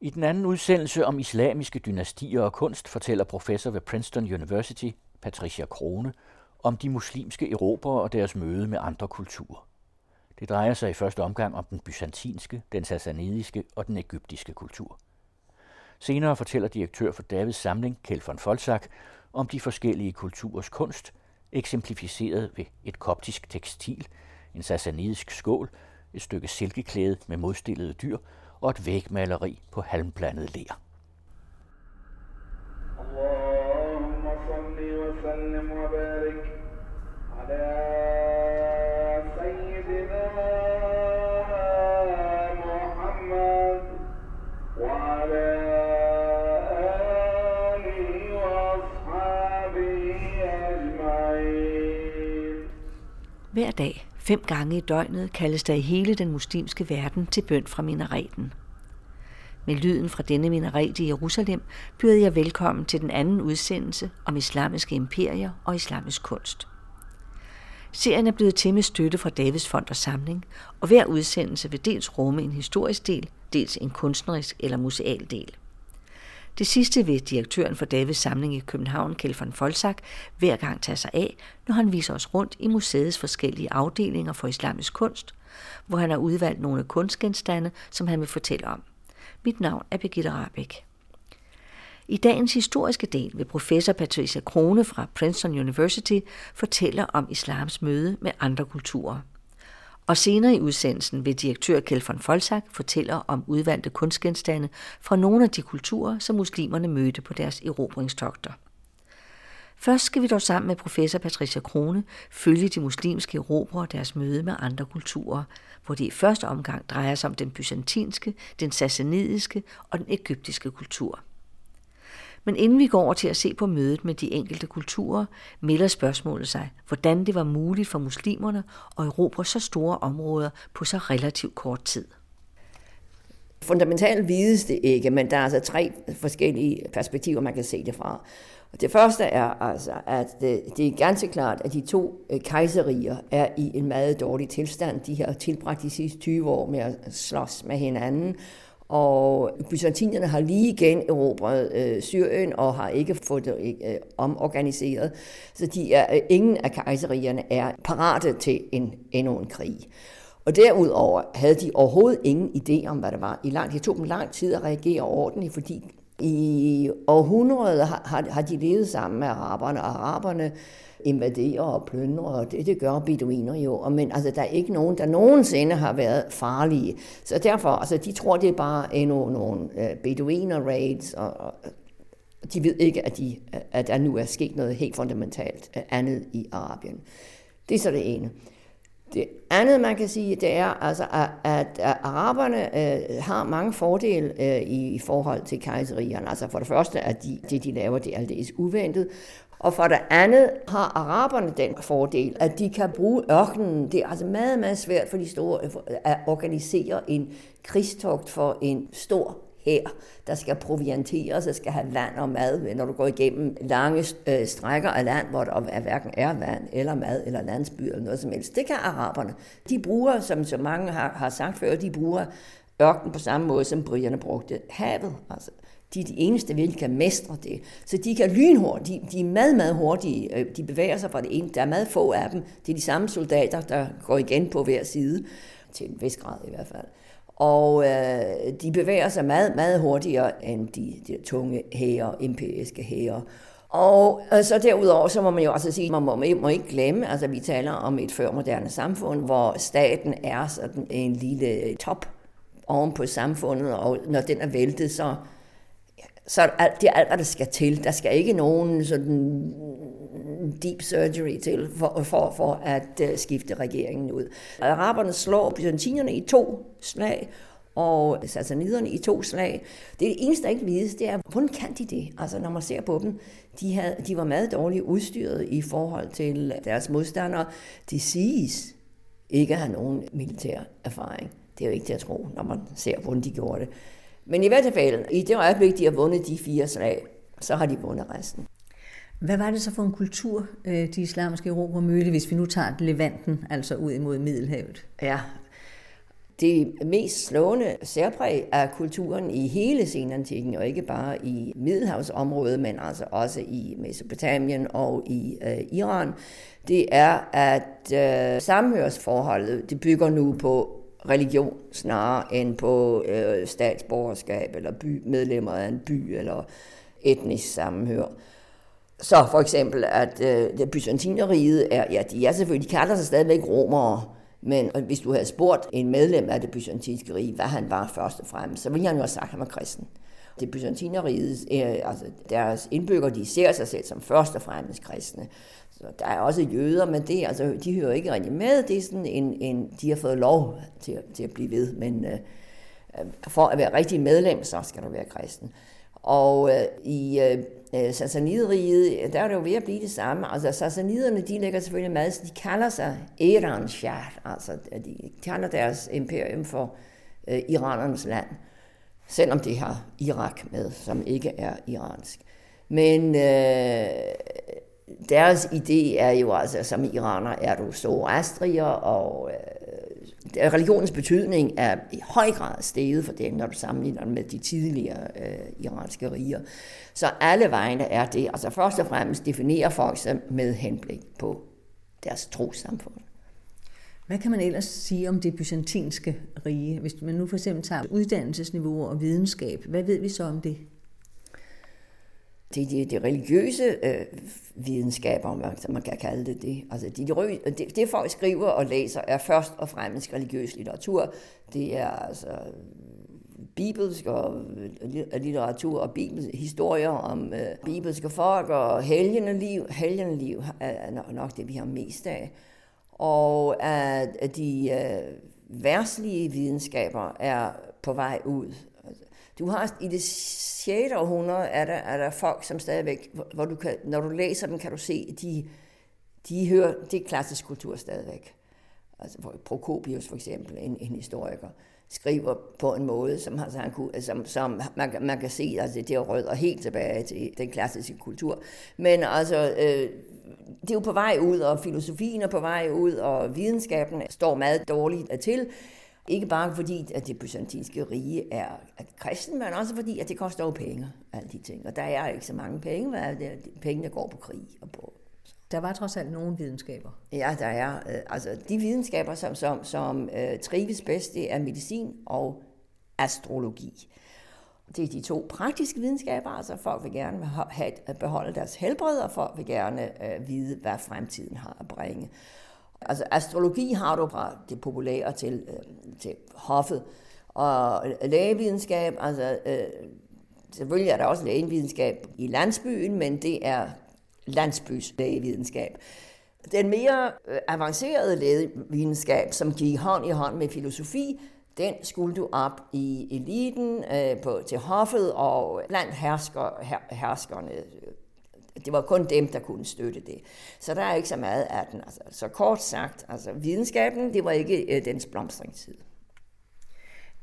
I den anden udsendelse om islamiske dynastier og kunst fortæller professor ved Princeton University, Patricia Crone, om de muslimske erobrere og deres møde med andre kulturer. Det drejer sig i første omgang om den byzantinske, den sassanidiske og den egyptiske kultur. Senere fortæller direktør for Davids samling, Kjeld von Folsach, om de forskellige kulturers kunst, eksemplificeret ved et koptisk tekstil, en sassanidisk skål, et stykke silkeklæde med modstillede dyr og et vægmaleri på halmblandet ler. Hver dag, 5 gange i døgnet, kaldes der i hele den muslimske verden til bøn fra minareten. Med lyden fra denne minaret i Jerusalem byder jeg velkommen til den anden udsendelse om islamiske imperier og islamisk kunst. Serien er blevet til med støtte fra Davids Fond og Samling, og hver udsendelse vil dels rumme en historisk del, dels en kunstnerisk eller museal del. Det sidste vil direktøren for Davids Samling i København, Kjeld von Folsach, hver gang tage sig af, når han viser os rundt i museets forskellige afdelinger for islamisk kunst, hvor han har udvalgt nogle kunstgenstande, som han vil fortælle om. Mit navn er Birgitte Rahbek. I dagens historiske del vil professor Patricia Crone fra Princeton University fortælle om islams møde med andre kulturer. Og senere i udsendelsen vil direktør Kjeld von Folsach fortælle om udvalgte kunstgenstande fra nogle af de kulturer, som muslimerne mødte på deres erobringstogter. Først skal vi dog sammen med professor Patricia Crone følge de muslimske erobrere og deres møde med andre kulturer, hvor det i første omgang drejer sig om den byzantinske, den sassanidiske og den egyptiske kultur. Men inden vi går over til at se på mødet med de enkelte kulturer, melder spørgsmålet sig, hvordan det var muligt for muslimerne at erobre så store områder på så relativt kort tid. Fundamentalt vides det ikke, men der er altså 3 forskellige perspektiver, man kan se det fra. Det første er altså, at det er ganske klart, at de 2 kejserier er i en meget dårlig tilstand. De har tilbragt de sidste 20 år med at slås med hinanden. Og byzantinerne har lige igen erobret Syrien og har ikke fået det omorganiseret. Så ingen af kejserierne er parate til endnu en krig. Og derudover havde de overhovedet ingen idé om, hvad det var. Det tog dem lang tid at reagere ordentligt, fordi i århundreder har de levet sammen med araberne, og araberne invaderer og plyndrer, og det gør beduiner jo. Men altså, der er ikke nogen, der nogensinde har været farlige. Så derfor, altså, de tror, det er bare endnu nogle beduiner-raids, og de ved ikke, at der nu er sket noget helt fundamentalt andet i Arabien. Det er så det ene. Det andet, man kan sige, det er, altså, at araberne har mange fordele i forhold til kejserierne. Altså for det første, at det de laver, det er aldeles uventet. Og for det andet har araberne den fordel, at de kan bruge ørkenen. Det er altså meget, meget svært for de store at organisere en krigstogt for en stor hær, der skal provianteres og skal have vand og mad, når du går igennem lange strækker af land, hvor der hverken er vand eller mad eller landsbyer eller noget som helst. Det kan araberne. De bruger, som så mange har sagt før, de bruger ørkenen på samme måde, som brigerne brugte havet. Altså, de er de eneste, der kan mestre det. Så de kan lynhurtigt. De er meget, meget hurtige. De bevæger sig fra det ene. Der er meget få af dem. Det er de samme soldater, der går igen på hver side. Til en vis grad i hvert fald. Og de bevæger sig meget, meget hurtigere end de tunge hære, imperiske hære. Og så altså, derudover, så må man jo også sige, man må ikke glemme, altså vi taler om et førmoderne samfund, hvor staten er sådan en lille top oven på samfundet, og når den er væltet, så det er alt, hvad der skal til. Der skal ikke nogen sådan deep surgery til for at skifte regeringen ud. Araberne slår byzantinerne i 2 slag, og sassaniderne i 2 slag. Det eneste, der ikke vides, det er, hvordan kan de det? Altså, når man ser på dem, de var meget dårligt udstyret i forhold til deres modstandere. De siges ikke at have nogen militær erfaring. Det er jo ikke til at tro, når man ser, hvordan de gjorde det. Men i hvert fald, i det øjeblik, de har vundet de 4 slag, så har de vundet resten. Hvad var det så for en kultur, de islamiske erobrere mødte, hvis vi nu tager Levanten, altså ud imod Middelhavet? Ja, det mest slående særpræg af kulturen i hele senantikken, og ikke bare i Middelhavsområdet, men altså også i Mesopotamien og i Iran, det er, at samhørsforholdet det bygger nu på religion snarere end på statsborgerskab eller medlemmer af en by eller etnisk sammenhør. Så for eksempel, at det byzantinerriget er, ja, de er selvfølgelig, de kalder sig stadigvæk romere, men hvis du havde spurgt en medlem af det byzantinske rige, hvad han var først og fremmest, så ville han jo have sagt, at han var kristen. Det byzantinerriget, altså deres indbyggere, de ser sig selv som først og fremmest kristne. Så der er også jøder, men det, altså, de hører ikke rigtig med. Det er sådan de har fået lov til at blive ved, men for at være rigtig medlem, så skal du være kristen. Og i Sassanideriget, der er det jo ved at blive det samme. Altså sassaniderne, de lægger selvfølgelig meget, så de kalder sig Iran-Shah, altså de kalder deres imperium for iranernes land, selvom det har Irak med, som ikke er iransk. Men deres idé er jo altså, som iraner er du zoroastrier, og religionens betydning er i høj grad steget for dem, når du sammenligner med de tidligere iranske riger. Så alle vejene er det, altså først og fremmest definerer folk sig med henblik på deres trossamfund. Hvad kan man ellers sige om det byzantinske rige? Hvis man nu for eksempel tager uddannelsesniveau og videnskab, hvad ved vi så om det? Det religiøse videnskaber, som man kan kalde det. Altså det folk skriver og læser, er først og fremmest religiøs litteratur. Det er altså bibelsk og litteratur og historier om bibelske folk og helgeneliv. Helgeneliv er nok det, vi har mest af. Og at de verdslige videnskaber er på vej ud. Du har i det 6. århundrede er der folk, som stadigvæk, hvor du kan, når du læser dem, kan du se, de hører, det er klassisk kultur stadigvæk. Altså Prokopius for eksempel, en historiker, skriver på en måde, som man kan se, altså det rødder helt tilbage til den klassiske kultur. Men altså, det er jo på vej ud, og filosofien er på vej ud, og videnskaben står meget dårligt til. Ikke bare fordi, at det byzantinske rige er kristen, men også fordi, at det koster jo penge, alle de ting. Og der er ikke så mange penge, hvad pengene går på krig og på. Der var trods alt nogle videnskaber. Ja, der er. Altså, de videnskaber, som trives bedst, det er medicin og astrologi. Det er de to praktiske videnskaber, altså folk vil gerne beholde deres helbred, og folk vil gerne vide, hvad fremtiden har at bringe. Altså astrologi har du fra det populære til hoffet, og lægevidenskab, altså selvfølgelig er der også lægevidenskab i landsbyen, men det er landsbys lægevidenskab. Den mere avancerede lægevidenskab, som gik hånd i hånd med filosofi, den skulle du op i eliten, til hoffet og blandt herskerne. Det var kun dem, der kunne støtte det. Så der er ikke så meget af den. Altså, så kort sagt, altså, videnskaben, det var ikke dens blomstringstid.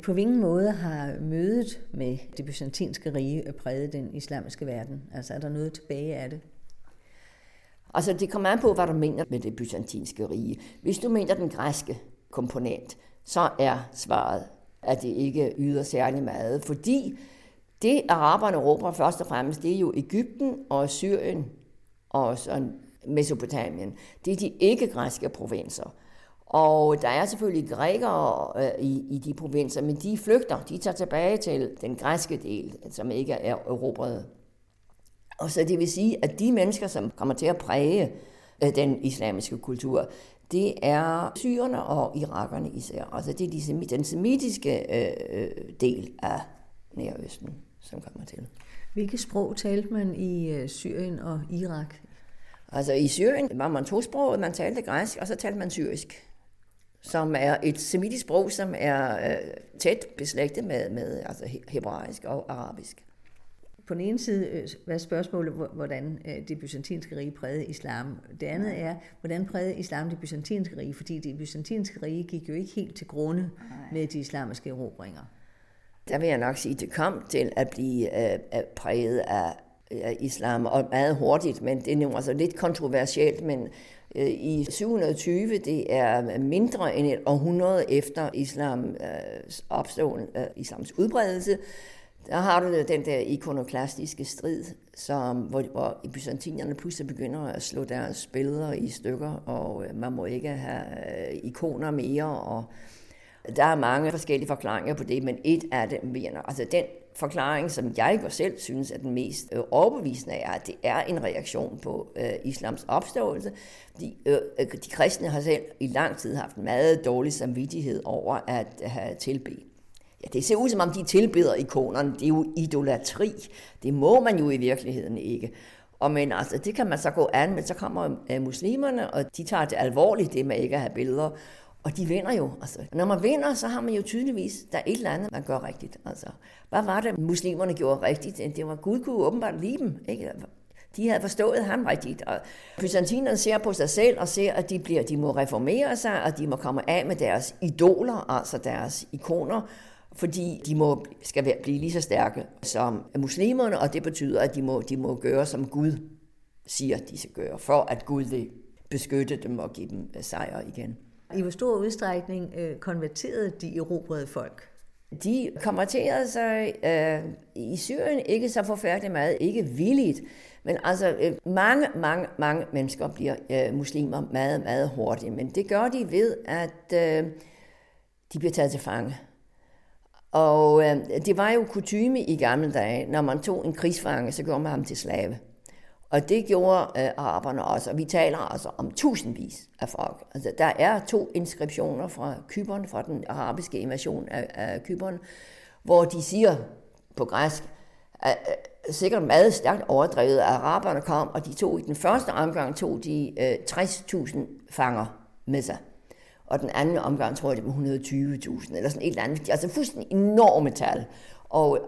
På hvilken måde har mødet med det byzantinske rige præget den islamiske verden? Altså er der noget tilbage af det? Altså det kommer an på, hvad du mener med det byzantinske rige. Hvis du mener den græske komponent, så er svaret, at det ikke yder særlig meget, fordi det araberne råber først og fremmest, det er jo Egypten og Syrien og Mesopotamien. Det er de ikke-græske provinser. Og der er selvfølgelig grækere i de provinser, men de flygter. De tager tilbage til den græske del, som ikke er erobret. Og så det vil sige, at de mennesker, som kommer til at præge den islamiske kultur, det er syrerne og irakerne især. Altså det er den semitiske del af Nærøsten, som kommer til. Hvilke sprog talte man i Syrien og Irak? Altså i Syrien var man tosproget, man talte græsk, og så talte man syrisk, som er et semitisk sprog, som er tæt beslægtet med altså hebraisk og arabisk. På den ene side var spørgsmålet, hvordan det byzantinske rige prægede islam. Det andet er, hvordan prægede islam det byzantinske rige, fordi det byzantinske rige gik jo ikke helt til grunde med de islamiske erobringer. Der vil jeg nok sige, at det kom til at blive præget af islam, og meget hurtigt, men det er nu altså lidt kontroversielt, men i 720. Det er mindre end et århundrede efter islams udbredelse. Der har du den der ikonoklastiske strid, hvor byzantinerne pludselig begynder at slå deres billeder i stykker, og man må ikke have ikoner mere. Og der er mange forskellige forklaringer på det, men et af dem, altså den forklaring, som jeg selv synes er den mest overbevisende, er, at det er en reaktion på islams opståelse. De kristne har selv i lang tid haft meget dårlig samvittighed over at have tilbedt. Ja, det ser ud som om, de tilbeder ikonerne. Det er jo idolatri. Det må man jo i virkeligheden ikke. Det kan man så gå an, men så kommer muslimerne, og de tager det alvorligt, det med ikke at have billeder. Og de vinder jo. Når man vinder, så har man jo tydeligvis, der er et eller andet, man gør rigtigt. Hvad var det, muslimerne gjorde rigtigt? Det var, Gud kunne åbenbart lide dem, ikke? De havde forstået ham rigtigt, og byzantinerne ser på sig selv og ser, at de må reformere sig, og de må komme af med deres idoler, altså deres ikoner, fordi de skal blive lige så stærke som muslimerne, og det betyder, at de må gøre, som Gud siger, de skal gøre, for at Gud vil beskytte dem og give dem sejr igen. I hvor stor udstrækning konverterede de erobrede folk? De konverterede sig i Syrien ikke så forfærdeligt meget, ikke villigt, men mange mennesker bliver muslimer meget, meget hurtigt, men det gør de ved, at de bliver taget til fange. Og det var jo kutyme i gamle dage, når man tog en krigsfange, så gjorde man ham til slave. Og det gjorde araberne også, og vi taler altså om tusindvis af folk. Der er 2 inskriptioner fra Cypern, fra den arabiske invasion af Cypern, hvor de siger på græsk, sikkert meget stærkt overdrevet, at araberne kom, og de tog i den første omgang 60.000 fanger med sig. Og den anden omgang, tror jeg, det var 120.000, eller sådan et eller andet. Altså fuldstændig enorme tal. Og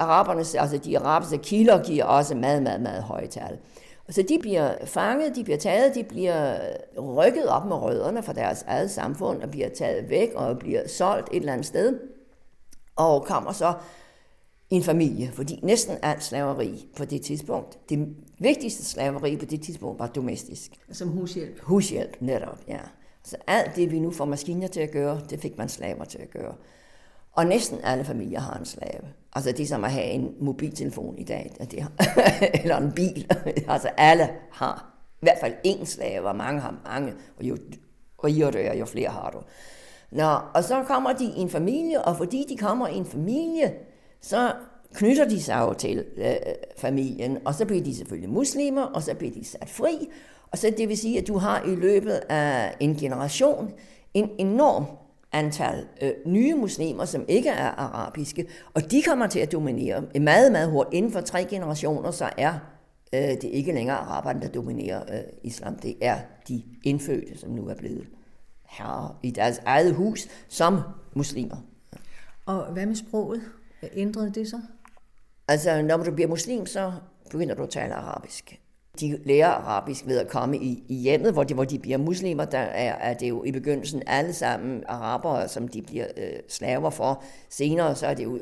de arabiske kilder giver også meget, meget, meget høje tal. Og så de bliver fanget, de bliver taget, de bliver rykket op med rødderne fra deres eget samfund, og bliver taget væk, og bliver solgt et eller andet sted. Og kommer så en familie, fordi næsten alt slaveri på det tidspunkt, det vigtigste slaveri på det tidspunkt, var domestisk. Som hushjælp? Hushjælp, netop, ja. Så alt det, vi nu får maskiner til at gøre, det fik man slaver til at gøre. Og næsten alle familier har en slave. Det er som at have en mobiltelefon i dag, eller en bil. Alle har i hvert fald én slave, og mange har mange, og jo rigere du er, jo flere har du. Og så kommer de i en familie, og fordi de kommer i en familie, så knytter de sig jo til familien, og så bliver de selvfølgelig muslimer, og så bliver de sat fri, og så det vil sige, at du har i løbet af en generation en enorm antal nye muslimer, som ikke er arabiske, og de kommer til at dominere meget, meget hurtigt. Inden for 3 generationer, så er det ikke længere araberne, der dominerer islam. Det er de indfødte, som nu er blevet herrer i deres eget hus som muslimer. Og hvad med sproget? Ændrede det så? Når du bliver muslim, så begynder du at tale arabisk. De lærer arabisk ved at komme i hjemmet, hvor de bliver muslimer. Der er det jo i begyndelsen alle sammen arabere, som de bliver slaver for. Senere så er det jo,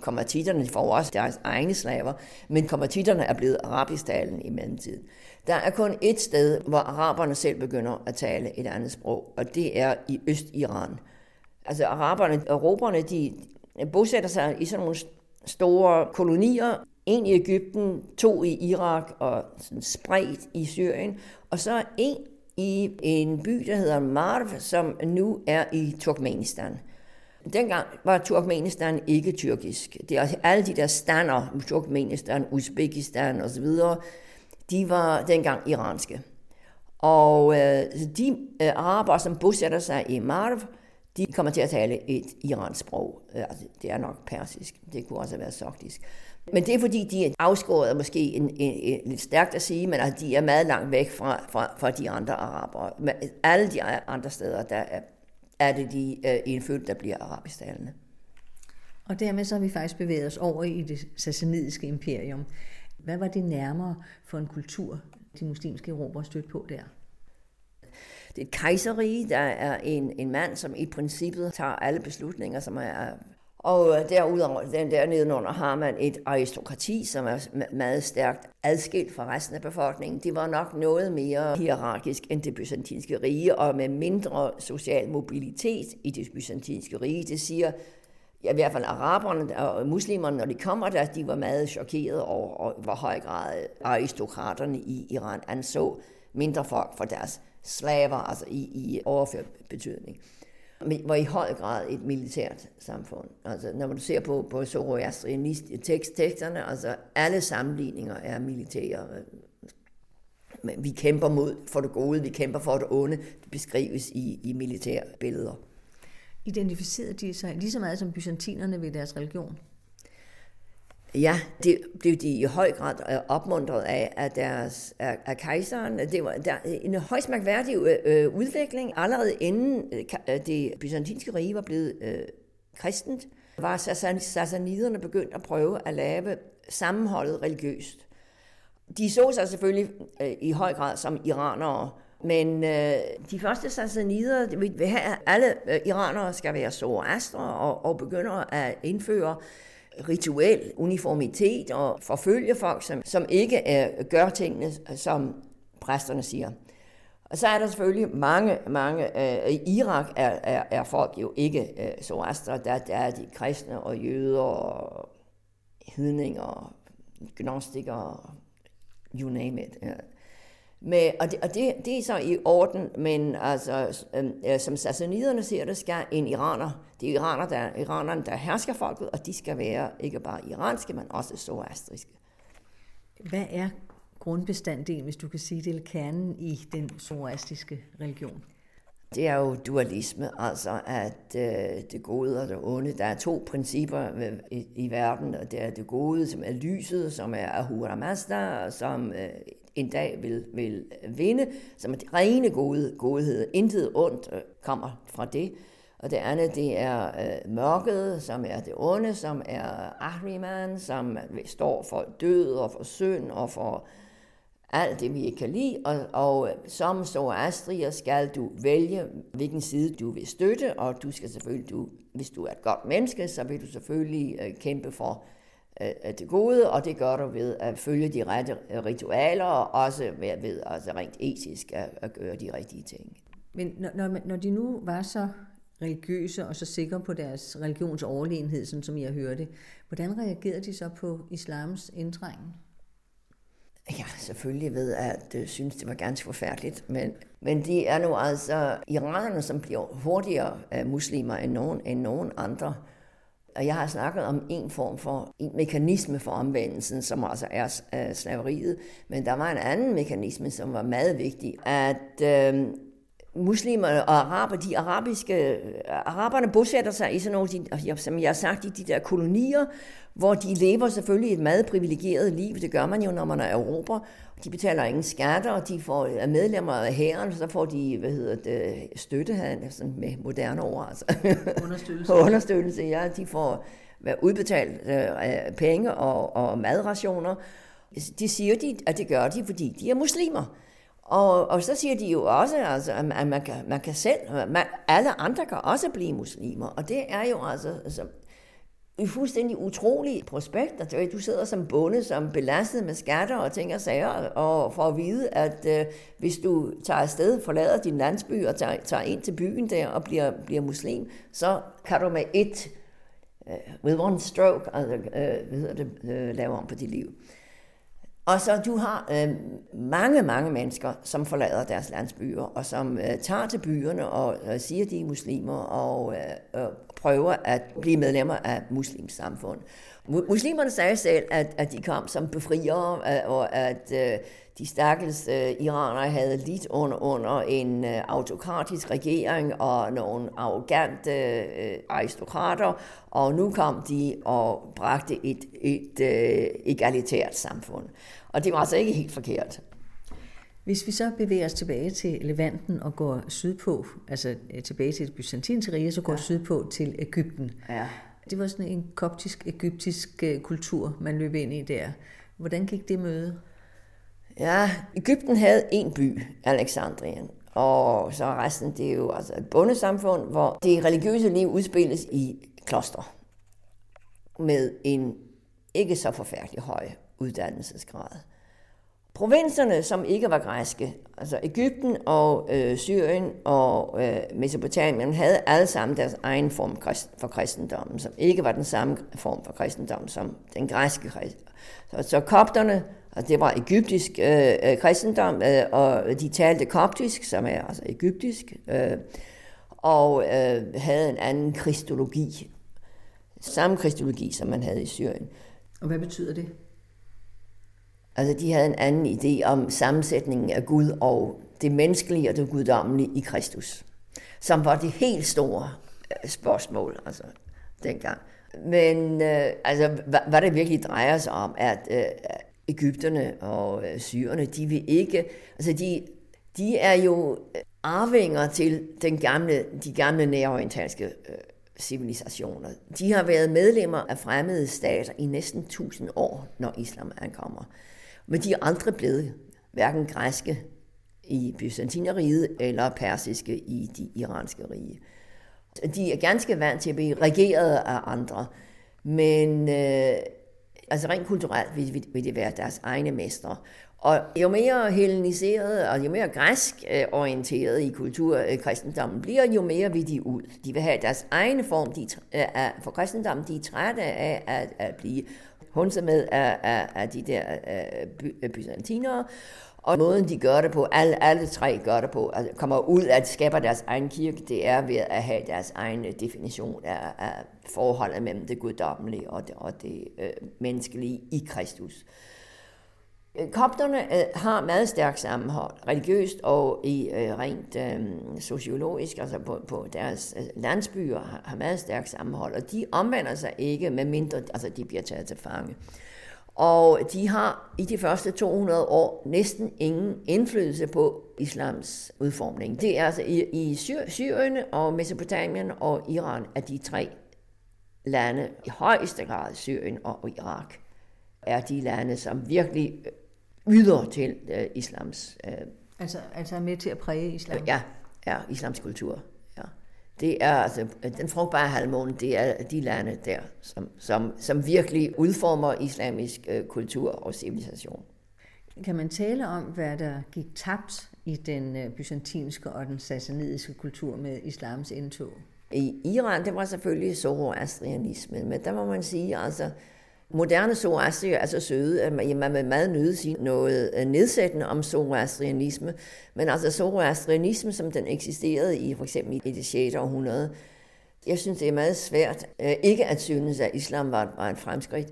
konvertitterne får også deres egne slaver, men konvertitterne er blevet arabisktalende i mellemtiden. Der er kun et sted, hvor araberne selv begynder at tale et andet sprog, og det er i Øst-Iran. Araberne, de bosætter sig i sådan nogle store kolonier, 1 i Egypten, 2 i Irak og sådan spredt i Syrien, og så 1 i en by, der hedder Marv, som nu er i Turkmenistan. Dengang var Turkmenistan ikke tyrkisk. Det er alle de der stander, Turkmenistan, Uzbekistan osv., de var dengang iranske. Og de araber, som bosætter sig i Marv, de kommer til at tale et iransk sprog. Det er nok persisk, det kunne også være sogdisk. Men det er fordi, de er afskåret, måske lidt stærkt at sige, men de er meget langt væk fra de andre arabere. Men alle de andre steder, der er det de indfødte, der bliver arabisktalende. Og dermed så har vi faktisk bevæget os over i det sassanidiske imperium. Hvad var det nærmere for en kultur, de muslimske erobrere stødte på der? Det er et kejserrige, der er en mand, som i princippet tager alle beslutninger, som er Og derudover den der nedenunder har man et aristokrati, som er meget stærkt adskilt fra resten af befolkningen. Det var nok noget mere hierarkisk end det byzantinske rige, og med mindre social mobilitet i det byzantinske rige. Det siger i hvert fald araberne og muslimerne, når de kommer der, de var meget chokerede over, hvor høj grad aristokraterne i Iran anså mindre folk for deres slaver, altså i overført betydning. Var i høj grad et militært samfund. Altså, når man ser på zoroastrianist-teksterne, altså alle sammenligninger er militære. Men vi kæmper for det gode, vi kæmper for det onde. Det beskrives i militære billeder. Identificerede de sig lige så meget som byzantinerne ved deres religion? Ja, det blev de i høj grad opmuntret af kejseren. Det var en højst mærkværdig udvikling. Allerede inden det byzantinske rige var blevet kristent, var sassaniderne begyndt at prøve at lave sammenholdet religiøst. De så sig selvfølgelig i høj grad som iranere, men de første sassanider vil have, at alle iranere skal være zoroaster og begynder at indføre rituel uniformitet og forfølge folk, som ikke gør tingene, som præsterne siger. Og så er der selvfølgelig mange i Irak er folk jo ikke zoroastre. Der er de kristne og jøder og hedninger, gnostikere, you name it. Ja. Men, og det er så i orden, men altså, som sassaniderne ser det, skal en iraner, det er iranerne, der hersker folket, og de skal være ikke bare iranske, men også zoroastriske. Hvad er grundbestanddelen, hvis du kan sige det, eller kernen i den zoroastriske religion? Det er jo dualisme, altså at det gode og det onde. Der er to principper i verden, og det er det gode, som er lyset, som er Ahura Mazda, som en dag vil vinde, som er det rene godhed. Intet ondt kommer fra det. Og det andet, det er mørket, som er det onde, som er Ahriman, som står for død og for synd og for alt det, vi ikke kan lide. Og som zoroastrier skal du vælge, hvilken side du vil støtte, og du skal selvfølgelig, hvis du er et godt menneske, så vil du selvfølgelig kæmpe for det gode, og det gør du ved at følge de rette ritualer, og også ved altså rent etisk at gøre de rigtige ting. Men når de nu var så religiøse og så sikre på deres religions overlegenhed, sådan som jeg hørte, hvordan reagerede de så på islams indtrængen? Ja, selvfølgelig ved at synes, det var ganske forfærdeligt, men de er nu altså iranerne, som bliver hurtigere muslimer end nogen andre. Og jeg har snakket om en form for en mekanisme for omvendelsen, som altså er slaveriet. Men der var en anden mekanisme, som var meget vigtig, at muslimer og araber, araberne bosætter sig i sådan nogle, som jeg har sagt, i de der kolonier, hvor de lever selvfølgelig et meget privilegeret liv. Det gør man jo, når man er europæer. De betaler ingen skatter, og de er medlemmer af hæren, så får de, støtte her, sådan med moderne ord, altså. Understøttelse, ja. De får udbetalt penge og madrationer. De siger, at det gør de, fordi de er muslimer. Og så siger de jo også, altså, at man kan selv, alle andre kan også blive muslimer. Og det er jo altså fuldstændig utrolige prospekter. Du sidder som bonde, som belastet med skatter og ting og sager, og får at vide, at hvis du tager afsted, forlader din landsby og tager ind til byen der og bliver muslim, så kan du med with one stroke, lave om på dit liv. Og så du har mange mennesker, som forlader deres landsbyer, og som tager til byerne og siger, de er muslimer, og prøver at blive medlemmer af muslims samfund. Muslimerne sagde selv, at de kom som befriere, og at de stakkels iranere havde lidt under en autokratisk regering og nogle arrogante aristokrater, og nu kom de og bragte et egalitært samfund. Og det var altså ikke helt forkert. Hvis vi så bevæger os tilbage til Levanten og går sydpå, altså tilbage til det byzantinske rige, så går sydpå til Ægypten. Ja. Det var sådan en koptisk-ægyptisk kultur, man løb ind i der. Hvordan gik det møde? Ja, Ægypten havde en by, Alexandrien, og så resten, det er jo altså et bondesamfund, hvor det religiøse liv udspilles i kloster. med en ikke så forfærdelig høj uddannelsesgrad. Provinserne, som ikke var græske, altså Egypten og Syrien og Mesopotamien, havde alle sammen deres egen form for kristendommen, som ikke var den samme form for kristendom som den græske kristendom. Så kopterne, altså det var egyptisk kristendom, og de talte koptisk, som er altså egyptisk, og havde en anden kristologi, samme kristologi, som man havde i Syrien. Og hvad betyder det? Altså, de havde en anden idé om sammensætningen af Gud og det menneskelige og det guddommelige i Kristus, som var det helt store spørgsmål, altså, dengang. Men, hvad det virkelig drejer sig om, er, at egypterne og syrerne, de vil ikke, altså, de er jo arvinger til de gamle nærorientalske civilisationer. De har været medlemmer af fremmede stater i næsten 1000 år, når islam ankommer. Men de er aldrig blevet hverken græske i Byzantineriget eller persiske i de iranske rige. De er ganske vant til at blive regeret af andre, men altså rent kulturelt vil det være deres egne mestre. Og jo mere helleniseret og jo mere græsk orienteret i kultur kristendommen bliver, jo mere vil de ud. De vil have deres egne form for kristendommen. De er trætte af at blive hunset med af de der byzantinere. Og måden de gør det på, alle tre gør det på, altså kommer ud at skabe deres egen kirke, det er ved at have deres egen definition af forholdet mellem det guddommelige og det menneskelige i Kristus. Kopterne har meget stærkt sammenhold, religiøst og i rent sociologisk, altså på deres landsbyer har meget stærkt sammenhold, og de omvender sig ikke, medmindre altså de bliver taget til fange. Og de har i de første 200 år næsten ingen indflydelse på islams udformning. Det er altså i Syrien og Mesopotamien og Iran, at de tre lande, i højeste grad Syrien og Irak, er de lande, som virkelig yder til islams... Altså er med til at præge islam? Ja, islams kultur. Ja. Det er altså, den frugtbare halvmåne, det er de lande der, som virkelig udformer islamisk kultur og civilisation. Kan man tale om, hvad der gik tabt i den byzantinske og den sassanidiske kultur med islams indtog? I Iran, det var selvfølgelig zoroastrianismen, men der må man sige, altså... Moderne zoroastrier er så søde, at man vil meget nøde sige noget nedsættende om zoroastrianisme, men altså zoroastrianisme, som den eksisterede i for eksempel i det 6. århundrede, jeg synes, det er meget svært ikke at synes, at islam var et fremskridt.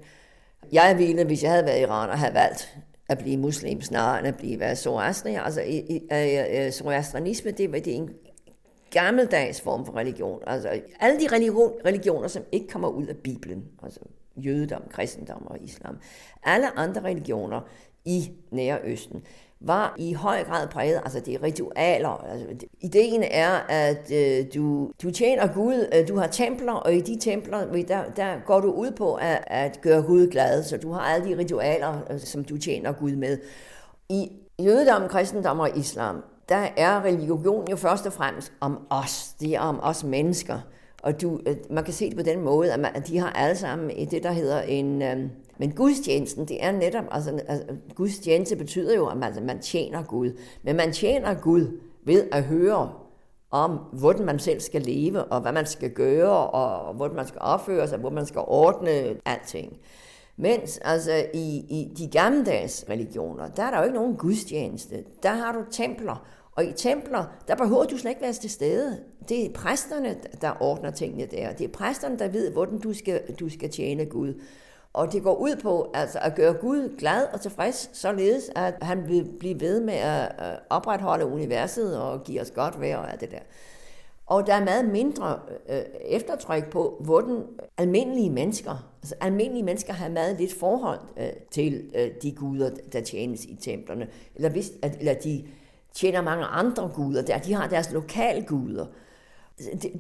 Jeg ville, hvis jeg havde været iraner, have valgt at blive muslim snarere end at blive zoroastrier. Altså zoroastrianisme, det er en gammeldags form for religion. Altså alle de religioner, som ikke kommer ud af Bibelen, altså jødedom, kristendom og islam. Alle andre religioner i Nærøsten var i høj grad præget, altså det er ritualer. Altså, ideen er, at du tjener Gud, du har templer, og i de templer, der går du ud på at gøre Gud glad, så du har alle de ritualer, som du tjener Gud med. I jødedom, kristendom og islam, der er religion jo først og fremmest om os. Det er om os mennesker. Og man kan se det på den måde, at de har alle sammen i det, der hedder en... Men gudstjenesten, det er netop... Altså, gudstjeneste betyder jo, at man tjener Gud. Men man tjener Gud ved at høre om, hvordan man selv skal leve, og hvad man skal gøre, og hvordan man skal opføre sig, hvordan man skal ordne alting. Mens altså i de gammeldags religioner, der er der jo ikke nogen gudstjeneste. Der har du templer. Og i templer, der behøver du slet ikke være til stede. Det er præsterne, der ordner tingene der. Det er præsterne, der ved, hvordan du skal tjene Gud. Og det går ud på altså, at gøre Gud glad og tilfreds, således at han vil blive ved med at opretholde universet og give os godt vejr og alt det der. Og der er meget mindre eftertryk på, hvordan almindelige mennesker, altså almindelige mennesker har meget lidt forhold til de guder, der tjenes i templerne. Eller de tjener mange andre guder der. De har deres lokale guder.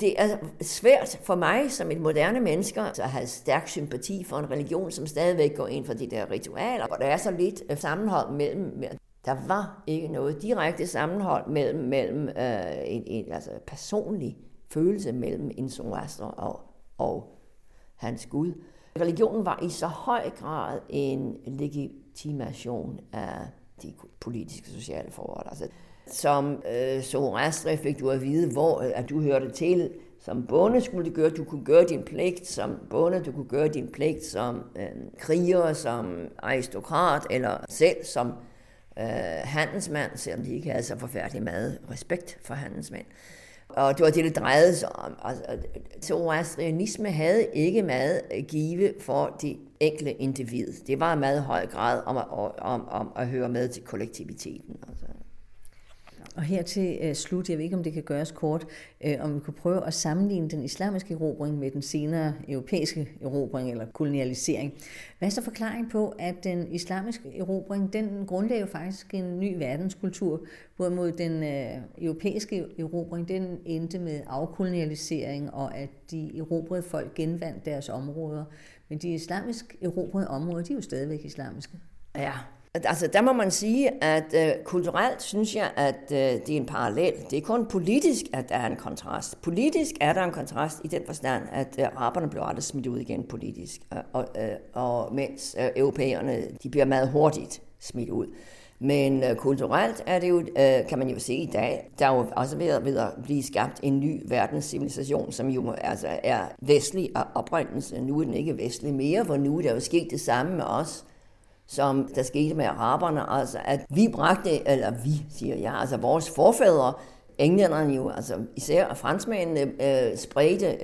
Det er svært for mig som et moderne menneske at have stærk sympati for en religion, som stadigvæk går ind for de der ritualer, hvor der er så lidt sammenhold mellem. Der var ikke noget direkte sammenhold mellem en altså personlig følelse mellem en zoroaster og hans gud. Religionen var i så høj grad en legitimation af de politiske og sociale forhold. Altså, som Zoroaster fik du at vide, hvor at du hørte til. Som bonde skulle du gøre, du kunne gøre din pligt som bonde, du kunne gøre din pligt som kriger, som aristokrat eller selv som handelsmand, selvom de ikke havde så forfærdelig meget respekt for handelsmænd. Og det var det, det drejede sig om. Zoroastrianisme havde ikke meget at give for de enkelte individ. Det var i meget høj grad om at høre med til kollektiviteten. Altså. Og her til slut, jeg ved ikke, om det kan gøres kort, om vi kunne prøve at sammenligne den islamiske erobring med den senere europæiske erobring eller kolonialisering. Hvad er så forklaringen på, at den islamiske erobring, den grundlagde jo faktisk en ny verdenskultur, hvorimod den europæiske erobring, den endte med afkolonialisering og at de erobrede folk genvandt deres områder. Men de islamisk erobrede områder, de er jo stadigvæk islamiske. Ja. Altså, der må man sige, at kulturelt synes jeg, at det er en parallel. Det er kun politisk, at der er en kontrast. Politisk er der en kontrast i den forstand, at araberne blev aldrig smidt ud igen politisk, og mens europæerne de bliver meget hurtigt smidt ud. Men kulturelt er det jo, kan man jo se i dag, der er jo også ved at blive skabt en ny verdenscivilisation, som jo altså er vestlig og oprindelse. Nu er den ikke vestlig mere, for nu er der jo sket det samme med os, som der skete med araberne, altså at vi bragte, eller vi, siger jeg, altså vores forfædre, englænderne jo, altså især franskmændene, spredte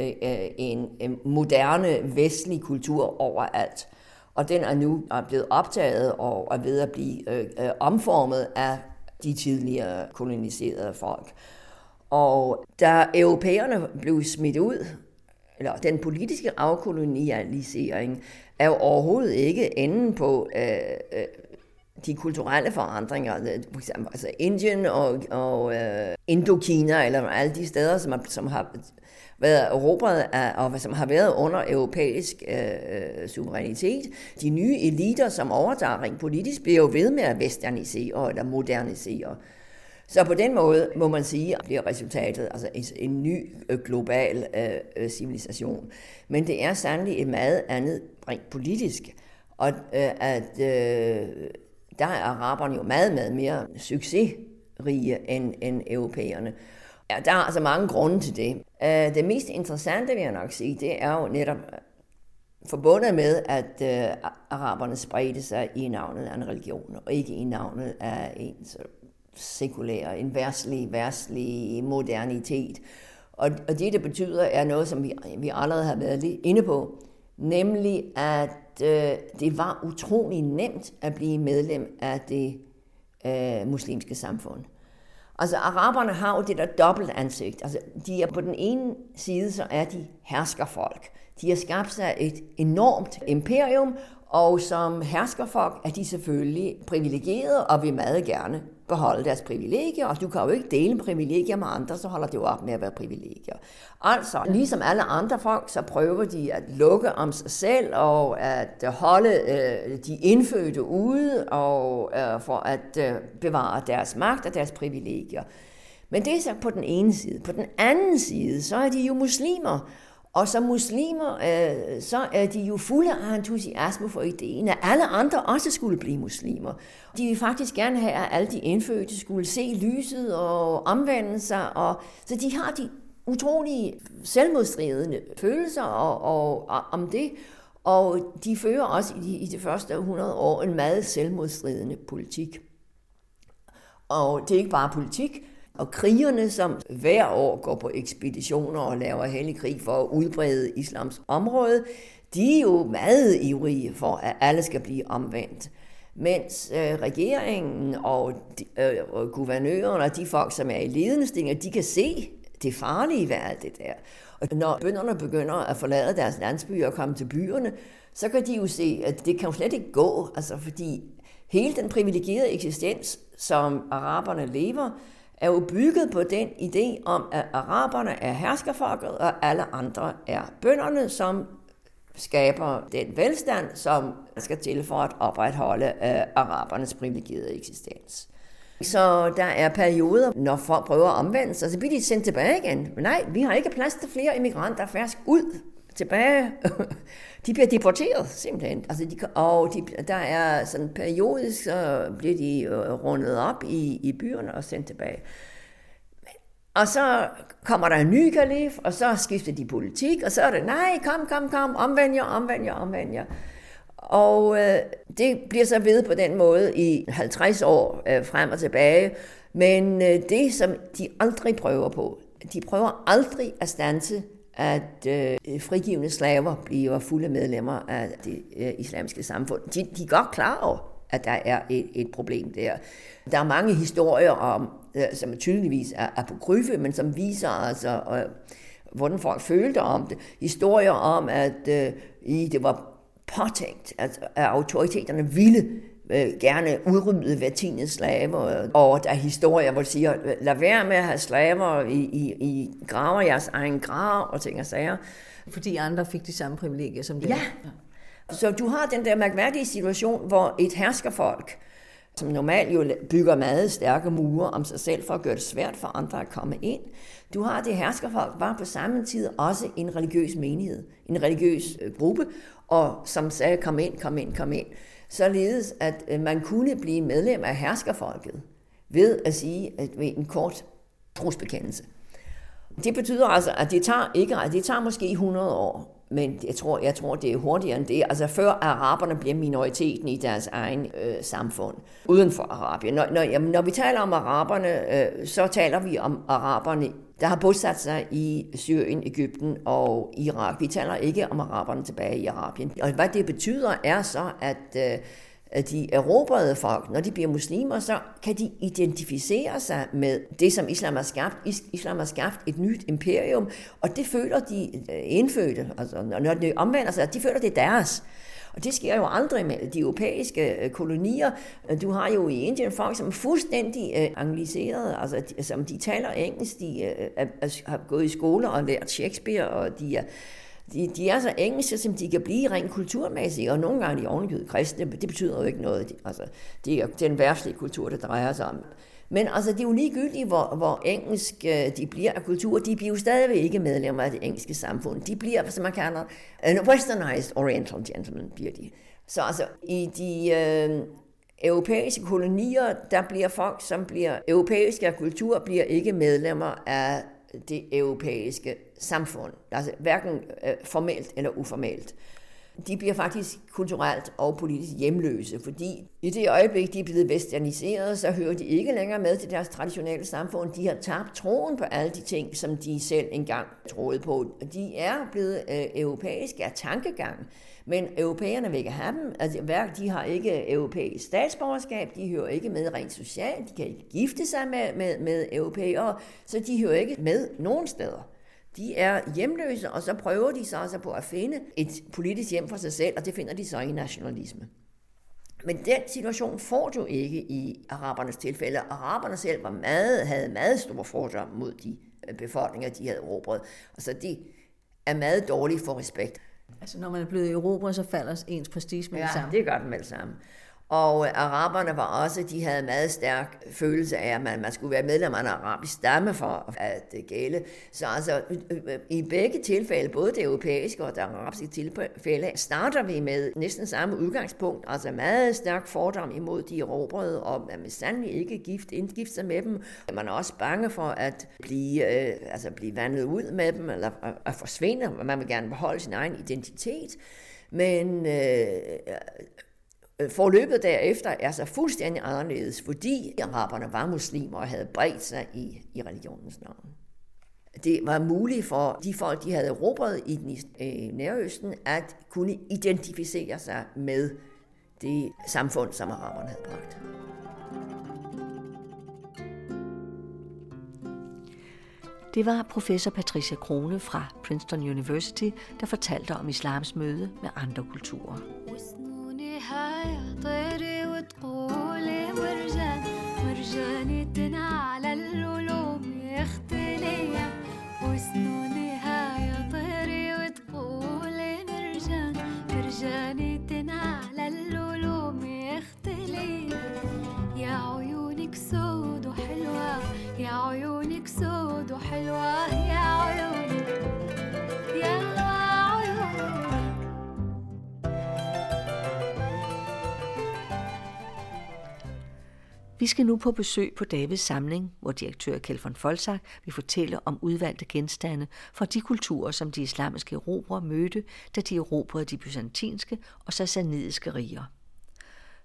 en moderne vestlig kultur overalt. Og den er nu blevet optaget og er ved at blive omformet af de tidligere koloniserede folk. Og da europæerne blev smidt ud, eller den politiske afkolonialisering, er jo overhovedet ikke enden på de kulturelle forandringer. For eksempel altså Indien og Indokina, eller alle de steder, som har været erobret af, og som har været under europæisk suverænitet. De nye eliter, som overtager rent politisk, bliver jo ved med at westernisere eller modernisere. Så på den måde, må man sige, bliver resultatet altså en ny global civilisation. Men det er sandelig et meget andet rent politisk, og der er araberne jo meget mere succesrige end europæerne. Ja, der er altså mange grunde til det. Det mest interessante, vil jeg nok sige, det er jo netop forbundet med, at araberne spredte sig i navnet af en religion, og ikke i navnet af en værtslig modernitet. Og det, det betyder, er noget, som vi allerede har været lidt inde på, nemlig at det var utrolig nemt at blive medlem af det muslimske samfund. Altså, araberne har jo det der dobbelt ansigt. Altså, de er på den ene side, så er de herskerfolk. De har skabt sig et enormt imperium, og som herskerfolk er de selvfølgelig privilegerede, og vil meget gerne beholde deres privilegier, og du kan jo ikke dele privilegier med andre, så holder det jo op med at være privilegier. Altså, ligesom alle andre folk, så prøver de at lukke om sig selv, og at holde de indfødte ude, og for at bevare deres magt og deres privilegier. Men det er så på den ene side. På den anden side, så er de jo muslimer, og som muslimer, så er de jo fulde af entusiasme for ideen, at alle andre også skulle blive muslimer. De vil faktisk gerne have, at alle de indfødte skulle se lyset og omvende sig. Så de har de utrolige selvmodstridende følelser om det. Og de fører også i de første 100 år en meget selvmodstridende politik. Og det er ikke bare politik. Og krigerne, som hver år går på ekspeditioner og laver hellig krig for at udbrede islams område, de er jo meget ivrige for, at alle skal blive omvendt. Mens regeringen og guvernøren og de folk, som er i ledende stillinger, de kan se det farlige ved alt det der. Og når bønderne begynder at forlade deres landsbyer og komme til byerne, så kan de jo se, at det kan jo slet ikke gå, altså fordi hele den privilegerede eksistens, som araberne lever, er jo bygget på den idé om, at araberne er herskerfolket, og alle andre er bønderne, som skaber den velstand, som skal til for at opretholde arabernes privilegerede eksistens. Så der er perioder, når folk prøver at omvende sig, så bliver de sendt tilbage igen. Nej, vi har ikke plads til flere immigranter, fersk ud. tilbage, de bliver deporteret simpelthen. Altså der er sådan periodisk, så bliver de rundet op i byerne og sendt tilbage. Og så kommer der en ny kalif, og så skifter de politik, og så er det, nej, kom, omvend jer. Og det bliver så ved på den måde i 50 år frem og tilbage. Men det, som de aldrig prøver på, de prøver aldrig at standse, at frigivende slaver bliver fulde medlemmer af det islamiske samfund. De er godt klar over, at der er et problem der. Der er mange historier om, som tydeligvis er apokryfe, men som viser altså, hvordan folk følte om det. Historier om, at det var påtænkt, at autoriteterne ville gerne udrydde hver tiende slaver, og der er historier, hvor de siger, lad være med at have slaver, I graver jeres egen grav, og ting og sager. Fordi andre fik de samme privilegier som dem. Ja. Så du har den der mærkværdige situation, hvor et herskerfolk, som normalt jo bygger meget stærke mure om sig selv for at gøre det svært for andre at komme ind. Du har det herskerfolk, var på samme tid også en religiøs menighed, en religiøs gruppe, og som sagde, kom ind. Således, at man kunne blive medlem af herskerfolket ved at sige ved en kort trosbekendelse. Det betyder altså, at det tager måske 100 år, men jeg tror, det er hurtigere end det. Altså før araberne bliver minoriteten i deres egen samfund, uden for Arabien. Når vi taler om araberne, så taler vi om araberne, der har bosat sig i Syrien, Egypten og Irak. Vi taler ikke om araberne tilbage i Arabien. Og hvad det betyder er så, at de erobrede folk, når de bliver muslimer, så kan de identificere sig med det, som islam har skabt. Islam har skabt et nyt imperium, og det føler de indfødte. Altså, når de omvender sig, de føler det deres. Og det sker jo aldrig med de europæiske kolonier. Du har jo i Indien folk, som er fuldstændig angliserede, altså som de taler engelsk, de har gået i skole og lært Shakespeare, og de er så engelske, som de kan blive rent kulturmæssigt, og nogle gange er de ovenikøbet kristne, men det betyder jo ikke noget. Altså, det er den verdslige kultur, der drejer sig om. Men altså, det er jo ligegyldigt, hvor engelsk de bliver af kultur. De bliver jo stadigvæk ikke medlemmer af det engelske samfund. De bliver, som man kalder, en westernized oriental gentleman, bliver de. Så altså, i de europæiske kolonier, der bliver folk, som bliver europæiske af kultur, bliver ikke medlemmer af det europæiske samfund. Altså hverken formelt eller uformelt. De bliver faktisk kulturelt og politisk hjemløse, fordi i det øjeblik, de er blevet westerniseret, så hører de ikke længere med til deres traditionelle samfund. De har tabt troen på alle de ting, som de selv engang troede på. De er blevet europæiske af tankegang, men europæerne vil ikke have dem. Altså, de har ikke europæisk statsborgerskab, de hører ikke med rent socialt, de kan ikke gifte sig med europæere, så de hører ikke med nogen steder. De er hjemløse, og så prøver de så på at finde et politisk hjem for sig selv, og det finder de så i nationalisme. Men den situation får du ikke i arabernes tilfælde. Araberne selv havde meget store fordomme mod de befolkninger, de havde erobret. Altså det er meget dårligt for respekt. Altså når man er blevet erobret, så falder ens prestige med det samme. Ja, det gør den med det samme. Og araberne var også, de havde en meget stærk følelse af, at man skulle være medlem af en arabisk stamme for at gælde. Så altså, i begge tilfælde, både det europæiske og det arabiske tilfælde, starter vi med næsten samme udgangspunkt, altså meget stærk fordom imod de erobrede, og man vil sandelig ikke indgifte sig med dem. Man er også bange for at blive vandet ud med dem, eller at forsvinde. Man vil gerne beholde sin egen identitet, men forløbet derefter er så fuldstændig anderledes, fordi araberne var muslimer og havde bredt sig i religionens navn. Det var muligt for de folk, de havde erobret i Nærøsten, at kunne identificere sig med det samfund, som araberne havde bragt. Det var professor Patricia Crone fra Princeton University, der fortalte om islams møde med andre kulturer. هيطيري وتقولي ورجاني تنعلى العلوم يختليا وسنوني هيطيري وتقولي ورجاني تنعلى العلوم يختليا يا عيونك سود وحلوة يا عيونك سود وحلوة يا عيونك Vi skal nu på besøg på Davids samling, hvor direktør Kjeld von Folsach vil fortælle om udvalgte genstande fra de kulturer, som de islamiske erobrere mødte, da de erobrede de byzantinske og sassanidiske riger.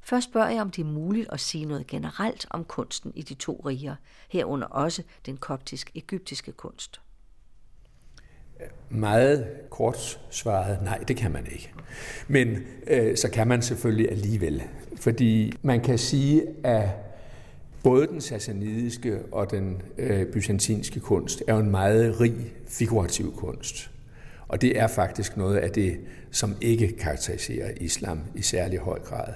Først spørger jeg, om det er muligt at sige noget generelt om kunsten i de to riger, herunder også den koptisk-egyptiske kunst. Meget kort svaret, nej, det kan man ikke. Men så kan man selvfølgelig alligevel. Fordi man kan sige, at både den sassanidiske og den byzantinske kunst er en meget rig figurativ kunst. Og det er faktisk noget af det, som ikke karakteriserer islam i særlig høj grad.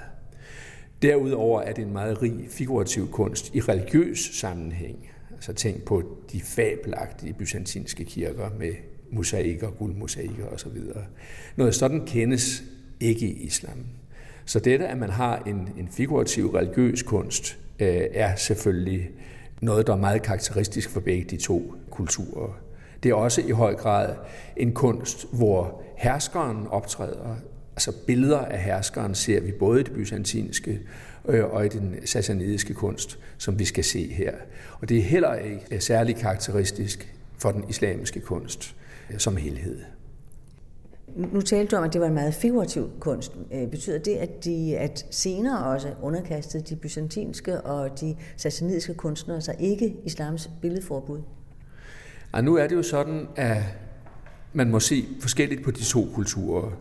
Derudover er det en meget rig figurativ kunst i religiøs sammenhæng. Altså tænk på de fabelagtige byzantinske kirker med mosaikker, guldmosaikker osv. Noget sådan kendes ikke i islam. Så dette, at man har en figurativ religiøs kunst, er selvfølgelig noget, der er meget karakteristisk for begge de to kulturer. Det er også i høj grad en kunst, hvor herskeren optræder. Altså billeder af herskeren ser vi både i det byzantinske og i den sassanidiske kunst, som vi skal se her. Og det er heller ikke særlig karakteristisk for den islamiske kunst som helhed. Nu talte du om, at det var en meget figurativ kunst. Betyder det, at senere også underkastede de byzantinske og de sassanidiske kunstnere sig ikke islams billedforbud? Og nu er det jo sådan, at man må se forskelligt på de to kulturer.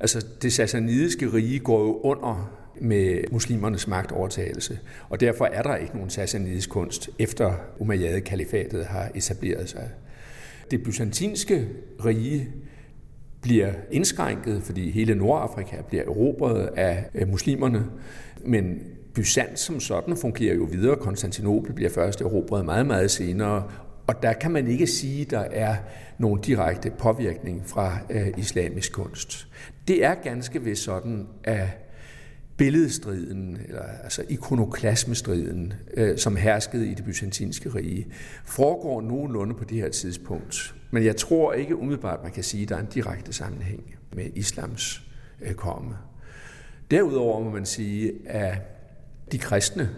Altså det sassanidiske rige går jo under med muslimernes magtovertagelse, og derfor er der ikke nogen sassanidisk kunst, efter Umayyade-kalifatet har etableret sig. Det byzantinske rige bliver indskrænket, fordi hele Nordafrika bliver erobret af muslimerne, men Byzant som sådan fungerer jo videre. Konstantinopel bliver først erobret meget, meget senere, og der kan man ikke sige, at der er nogen direkte påvirkning fra islamisk kunst. Det er ganske vist sådan, at billedstriden, altså ikonoklasmestriden, som herskede i det byzantinske rige, foregår nogenlunde på det her tidspunkt. Men jeg tror ikke umiddelbart, man kan sige, at der er en direkte sammenhæng med islams komme. Derudover må man sige, at de kristne,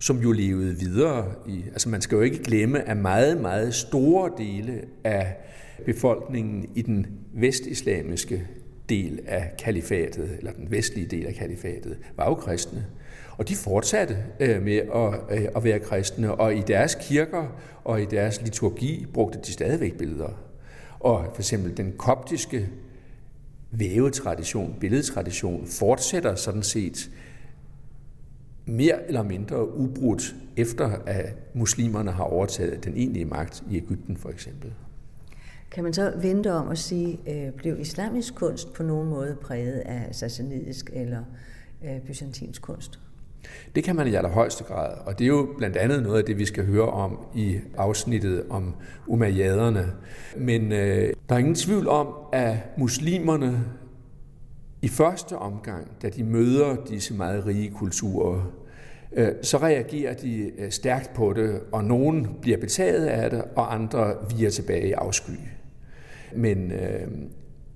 som jo levede videre i, altså man skal jo ikke glemme, at meget, meget store dele af befolkningen i den vestislamiske del af kalifatet, eller den vestlige del af kalifatet, var jo kristne. Og de fortsatte med at være kristne, og i deres kirker og i deres liturgi brugte de stadigvæk billeder. Og for eksempel den koptiske vævetradition, billedtradition, fortsætter sådan set mere eller mindre ubrudt, efter at muslimerne har overtaget den egentlige magt i Egypten for eksempel. Kan man så vente om at sige, blev islamisk kunst på nogen måde præget af sassanidisk eller byzantinsk kunst? Det kan man i allerhøjeste grad, og det er jo blandt andet noget af det, vi skal høre om i afsnittet om umayyaderne. Men der er ingen tvivl om, at muslimerne i første omgang, da de møder disse meget rige kulturer, så reagerer de stærkt på det, og nogen bliver betaget af det, og andre viger tilbage i afsky. Men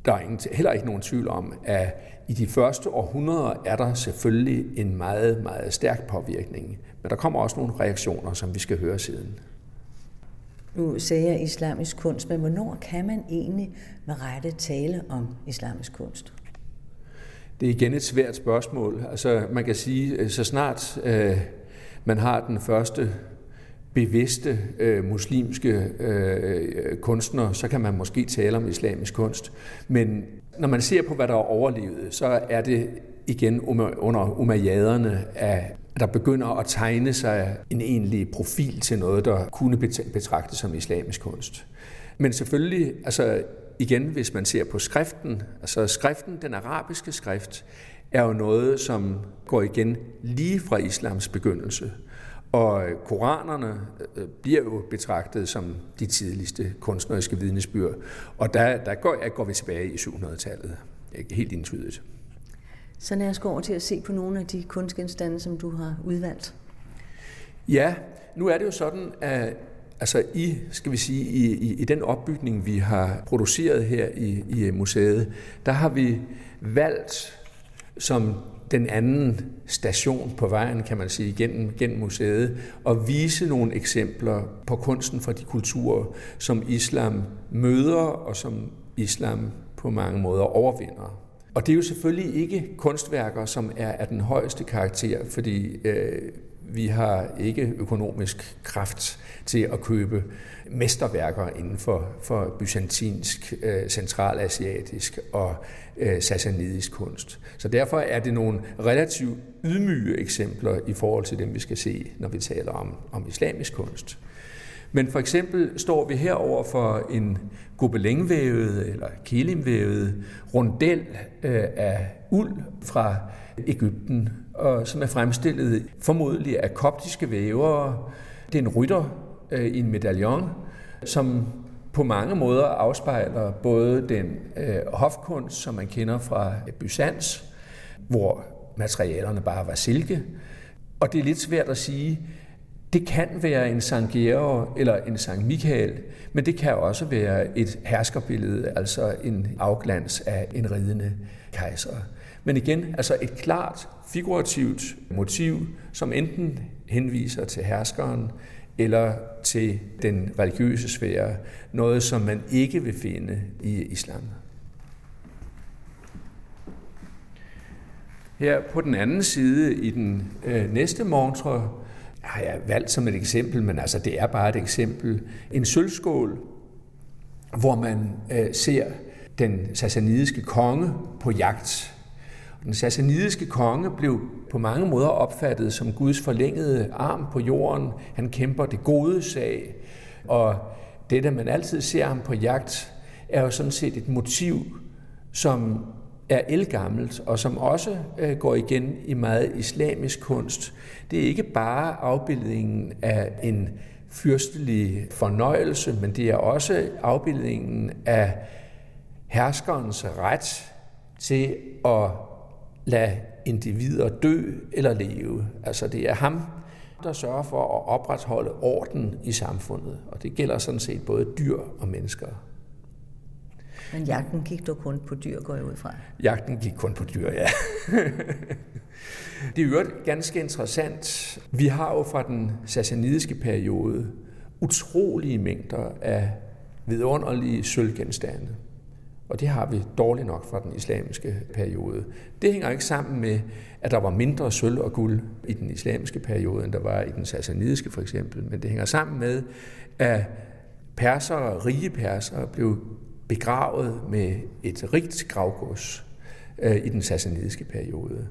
der er heller ikke nogen tvivl om, at i de første århundreder er der selvfølgelig en meget, meget stærk påvirkning. Men der kommer også nogle reaktioner, som vi skal høre siden. Nu sagde jeg islamisk kunst, men hvornår kan man egentlig med rette tale om islamisk kunst? Det er igen et svært spørgsmål. Altså, man kan sige, så snart man har den første bevidste muslimske kunstner, så kan man måske tale om islamisk kunst. Men når man ser på, hvad der er overlevet, så er det igen under umayyaderne, at der begynder at tegne sig en egentlig profil til noget, der kunne betragtes som islamisk kunst. Men selvfølgelig, altså igen, hvis man ser på skriften, altså skriften, den arabiske skrift, er jo noget, som går igen lige fra islams begyndelse. Og koranerne bliver jo betragtet som de tidligste kunstneriske vidnesbyrd. Og der går vi tilbage i 700-tallet, helt intuitivt. Så lad os gå over til at se på nogle af de kunstgenstande, som du har udvalgt. Ja, nu er det jo sådan, at altså i den opbygning, vi har produceret her i museet, der har vi valgt som den anden station på vejen, kan man sige, gennem museet, og vise nogle eksempler på kunsten fra de kulturer, som islam møder, og som islam på mange måder overvinder. Og det er jo selvfølgelig ikke kunstværker, som er af den højeste karakter, fordi vi har ikke økonomisk kraft til at købe mesterværker inden for byzantinsk, centralasiatisk og sassanidisk kunst. Så derfor er det nogle relativt ydmyge eksempler i forhold til dem, vi skal se, når vi taler om islamisk kunst. Men for eksempel står vi herover for en gobelinvævet eller kelimvævet rondel af uld fra Egypten, og som er fremstillet formodentlig af koptiske vævere. Det er en rytter i en medaljon, som på mange måder afspejler både den hofkunst, som man kender fra Byzans, hvor materialerne bare var silke, og det er lidt svært at sige. Det kan være en Sankt Georg eller en Sankt Michael, men det kan også være et herskerbillede, altså en afglans af en ridende kejser. Men igen, altså et klart figurativt motiv, som enten henviser til herskeren eller til den religiøse sfære, noget som man ikke vil finde i islam. Her på den anden side i den næste montre, har jeg valgt som et eksempel, men altså det er bare et eksempel. En sølvskål, hvor man ser den sassanidiske konge på jagt. Den sassanidiske konge blev på mange måder opfattet som Guds forlængede arm på jorden. Han kæmper det gode sag, og det, der man altid ser ham på jagt, er jo sådan set et motiv, som er ældgammelt, og som også går igen i meget islamisk kunst. Det er ikke bare afbildningen af en fyrstelig fornøjelse, men det er også afbildningen af herskerens ret til at lade individer dø eller leve. Altså det er ham, der sørger for at opretholde orden i samfundet, og det gælder sådan set både dyr og mennesker. Men jagten gik dog kun på dyr, går jeg ud fra. Jagten gik kun på dyr, ja. Det er jo ganske interessant. Vi har jo fra den sassanidiske periode utrolige mængder af vidunderlige sølvgenstande. Og det har vi dårligt nok fra den islamiske periode. Det hænger ikke sammen med, at der var mindre sølv og guld i den islamiske periode, end der var i den sassanidiske for eksempel. Men det hænger sammen med, at persere, rige persere, blev begravet med et rigt gravgods i den sassanidiske periode,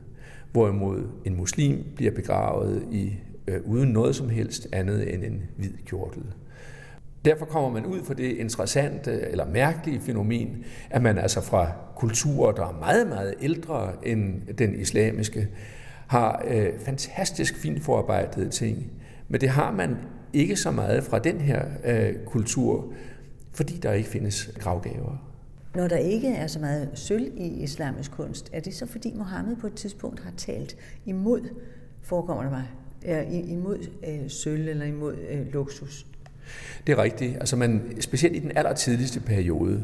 hvorimod en muslim bliver begravet i uden noget som helst andet end en hvid kjortel. Derfor kommer man ud for det interessante eller mærkelige fænomen, at man altså fra kulturer, der er meget, meget ældre end den islamiske, har fantastisk fint forarbejdede ting, men det har man ikke så meget fra den her kultur, fordi der ikke findes gravgaver. Når der ikke er så meget sølv i islamisk kunst, er det så fordi Mohammed på et tidspunkt har talt imod, forekommer det mig, imod sølv eller imod luksus? Det er rigtigt. Altså man, specielt i den allertidligste periode,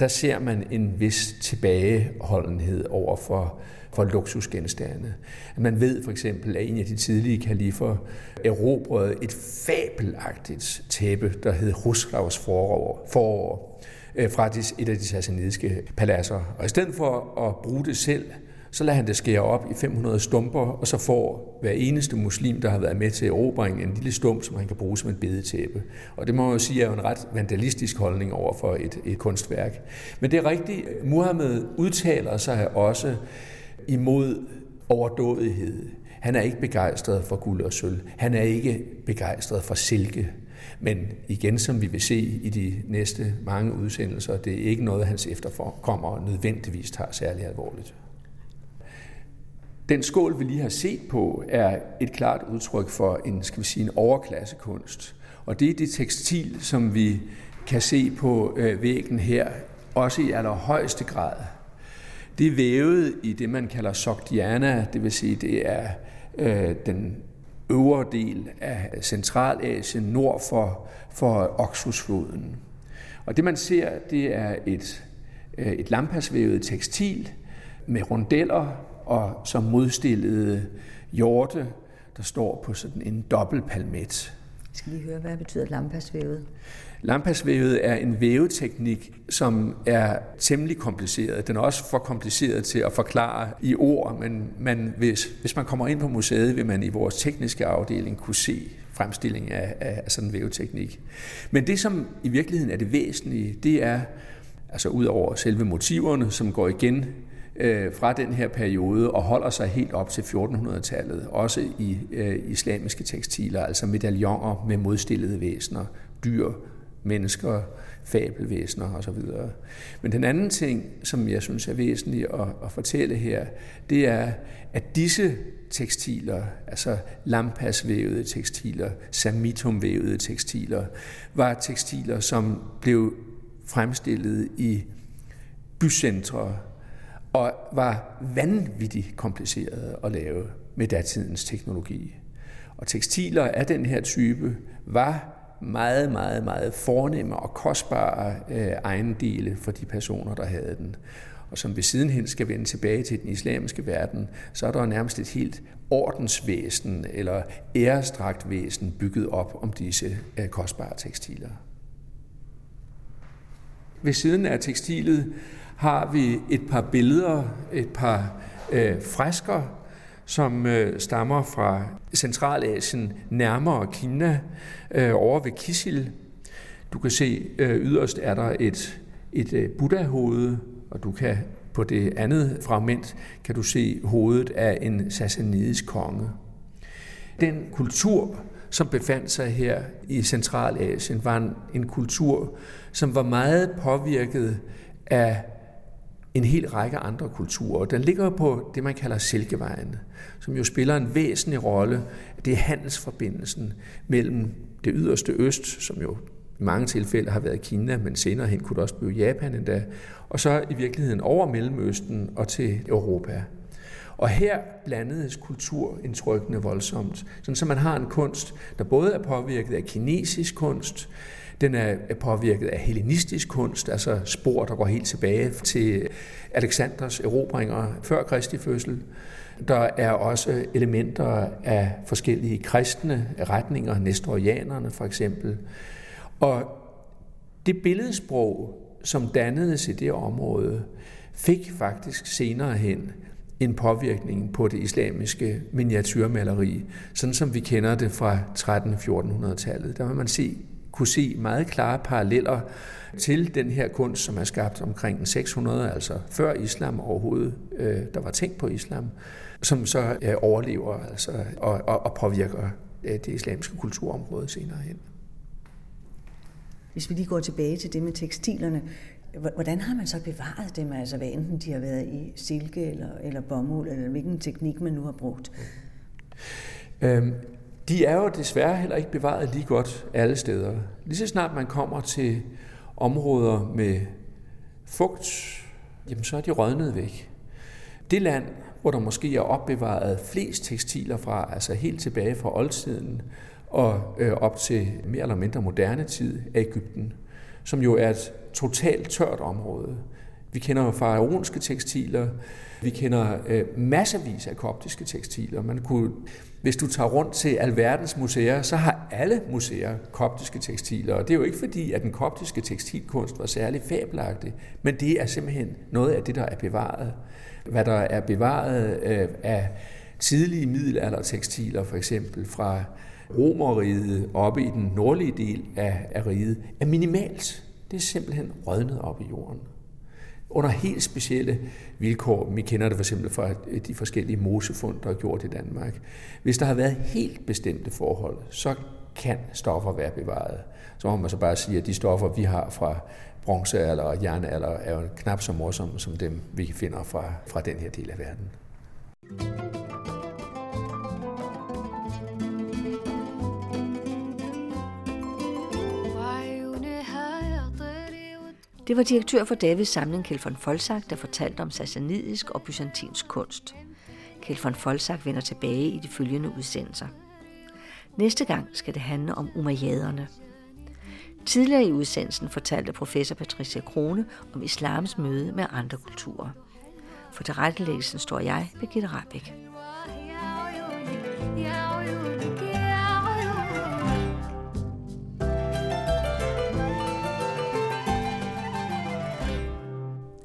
der ser man en vis tilbageholdenhed over for luksusgenstande. Man ved for eksempel, at en af de tidlige kalifer erobrede et fabelagtigt tæppe, der hed Ruskravs forår, fra et af de sassanidiske paladser. Og i stedet for at bruge det selv, så lader han det skære op i 500 stumper, og så får hver eneste muslim, der har været med til erobringen, en lille stump, som han kan bruge som en bedetæppe. Og det må man jo sige er jo en ret vandalistisk holdning over for et kunstværk. Men det er rigtigt, Muhammed udtaler sig også imod overdådighed. Han er ikke begejstret for guld og sølv. Han er ikke begejstret for silke. Men igen, som vi vil se i de næste mange udsendelser, det er ikke noget, hans efterkommere nødvendigvis tager særlig alvorligt. Den skål, vi lige har set på, er et klart udtryk for en, skal vi sige, en overklassekunst. Og det er det tekstil, som vi kan se på væggen her, også i allerhøjeste grad. Det er vævet i det, man kalder Sogdiana, det vil sige, det er den øvre del af Centralasien nord for Oksusfloden. Og det, man ser, det er et lampasvævet tekstil med rondeller, og som modstillede hjorte, der står på sådan en dobbeltpalmet. Jeg skal lige høre, hvad betyder lampasvævet? Lampasvævet er en væveteknik, som er temmelig kompliceret. Den er også for kompliceret til at forklare i ord, men hvis man kommer ind på museet, vil man i vores tekniske afdeling kunne se fremstilling af sådan en væveteknik. Men det, som i virkeligheden er det væsentlige, det er, altså ud over selve motiverne, som går igen fra den her periode og holder sig helt op til 1400-tallet, også i islamiske tekstiler, altså medaljoner med modstillede væsener, dyr, mennesker, fabelvæsener osv. Men den anden ting, som jeg synes er væsentlig at fortælle her, det er, at disse tekstiler, altså lampasvævede tekstiler, sammitumvævede tekstiler, var tekstiler, som blev fremstillet i bycentre og var vanvittigt komplicerede at lave med datidens teknologi. Og tekstiler af den her type var meget, meget, meget fornemme og kostbare ejendele for de personer, der havde den. Og som ved sidenhen skal vende tilbage til den islamiske verden, så er der nærmest et helt ordensvæsen eller ærestragtvæsen bygget op om disse kostbare tekstiler. Ved siden af tekstilet har vi et par billeder, et par fresker, som stammer fra Centralasien, nærmere Kina, over ved Kisil. Du kan se, yderst er der et buddha-hoved, og du kan på det andet fragment kan du se hovedet af en sassanidisk konge. Den kultur, som befandt sig her i Centralasien, var en kultur, som var meget påvirket af en hel række andre kulturer. Den ligger på det, man kalder Silkevejen, som jo spiller en væsentlig rolle. Det er handelsforbindelsen mellem det yderste øst, som jo i mange tilfælde har været Kina, men senere hen kunne det også blive Japan endda, og så i virkeligheden over Mellemøsten og til Europa. Og her blandedes kulturindtrykkene voldsomt, sådan så man har en kunst, der både er påvirket af kinesisk kunst, den er påvirket af hellenistisk kunst, altså spor, der går helt tilbage til Alexanders erobringer før Kristi fødsel. Der er også elementer af forskellige kristne retninger, nestorianerne for eksempel. Og det billedsprog, som dannedes i det område, fik faktisk senere hen en påvirkning på det islamiske miniatyrmaleri, sådan som vi kender det fra 1300-1400-tallet. Der vil man kunne se meget klare paralleller til den her kunst, som er skabt omkring 600, altså før islam overhovedet, der var tænkt på islam, som så overlever altså, og påvirker det islamiske kulturområde senere hen. Hvis vi lige går tilbage til det med tekstilerne, hvordan har man så bevaret dem, altså hvad enten de har været i silke eller bomuld, eller hvilken teknik man nu har brugt? De er jo desværre heller ikke bevaret lige godt alle steder. Lige så snart man kommer til områder med fugt, jamen så er de rådnet væk. Det land, hvor der måske er opbevaret flest tekstiler fra, altså helt tilbage fra oldtiden og op til mere eller mindre moderne tid, er Egypten, som jo er et totalt tørt område. Vi kender faraonske tekstiler, vi kender massevis af koptiske tekstiler. Hvis du tager rundt til alverdens museer, så har alle museer koptiske tekstiler. Og det er jo ikke fordi, at den koptiske tekstilkunst var særlig fabelagtig, men det er simpelthen noget af det, der er bevaret. Hvad der er bevaret af tidlige middelaldertekstiler, for eksempel fra Romerriget oppe i den nordlige del af riget, er minimalt. Det er simpelthen rådnet op i jorden. Under helt specielle vilkår. Vi kender det for eksempel fra de forskellige mosefund, der er gjort i Danmark. Hvis der har været helt bestemte forhold, så kan stoffer være bevaret. Så må man så bare sige, at de stoffer, vi har fra bronzealder og jernalder, er jo knap så morsomme som dem, vi finder fra den her del af verden. Det var direktør for Davids samling, Kjeld von Folsach, der fortalte om sassanidisk og byzantinsk kunst. Kjeld von Folsach vender tilbage i de følgende udsendelser. Næste gang skal det handle om umayyaderne. Tidligere i udsendelsen fortalte professor Patricia Crone om islams møde med andre kulturer. For tilrettelæggelsen står jeg, Birgitte Rahbek.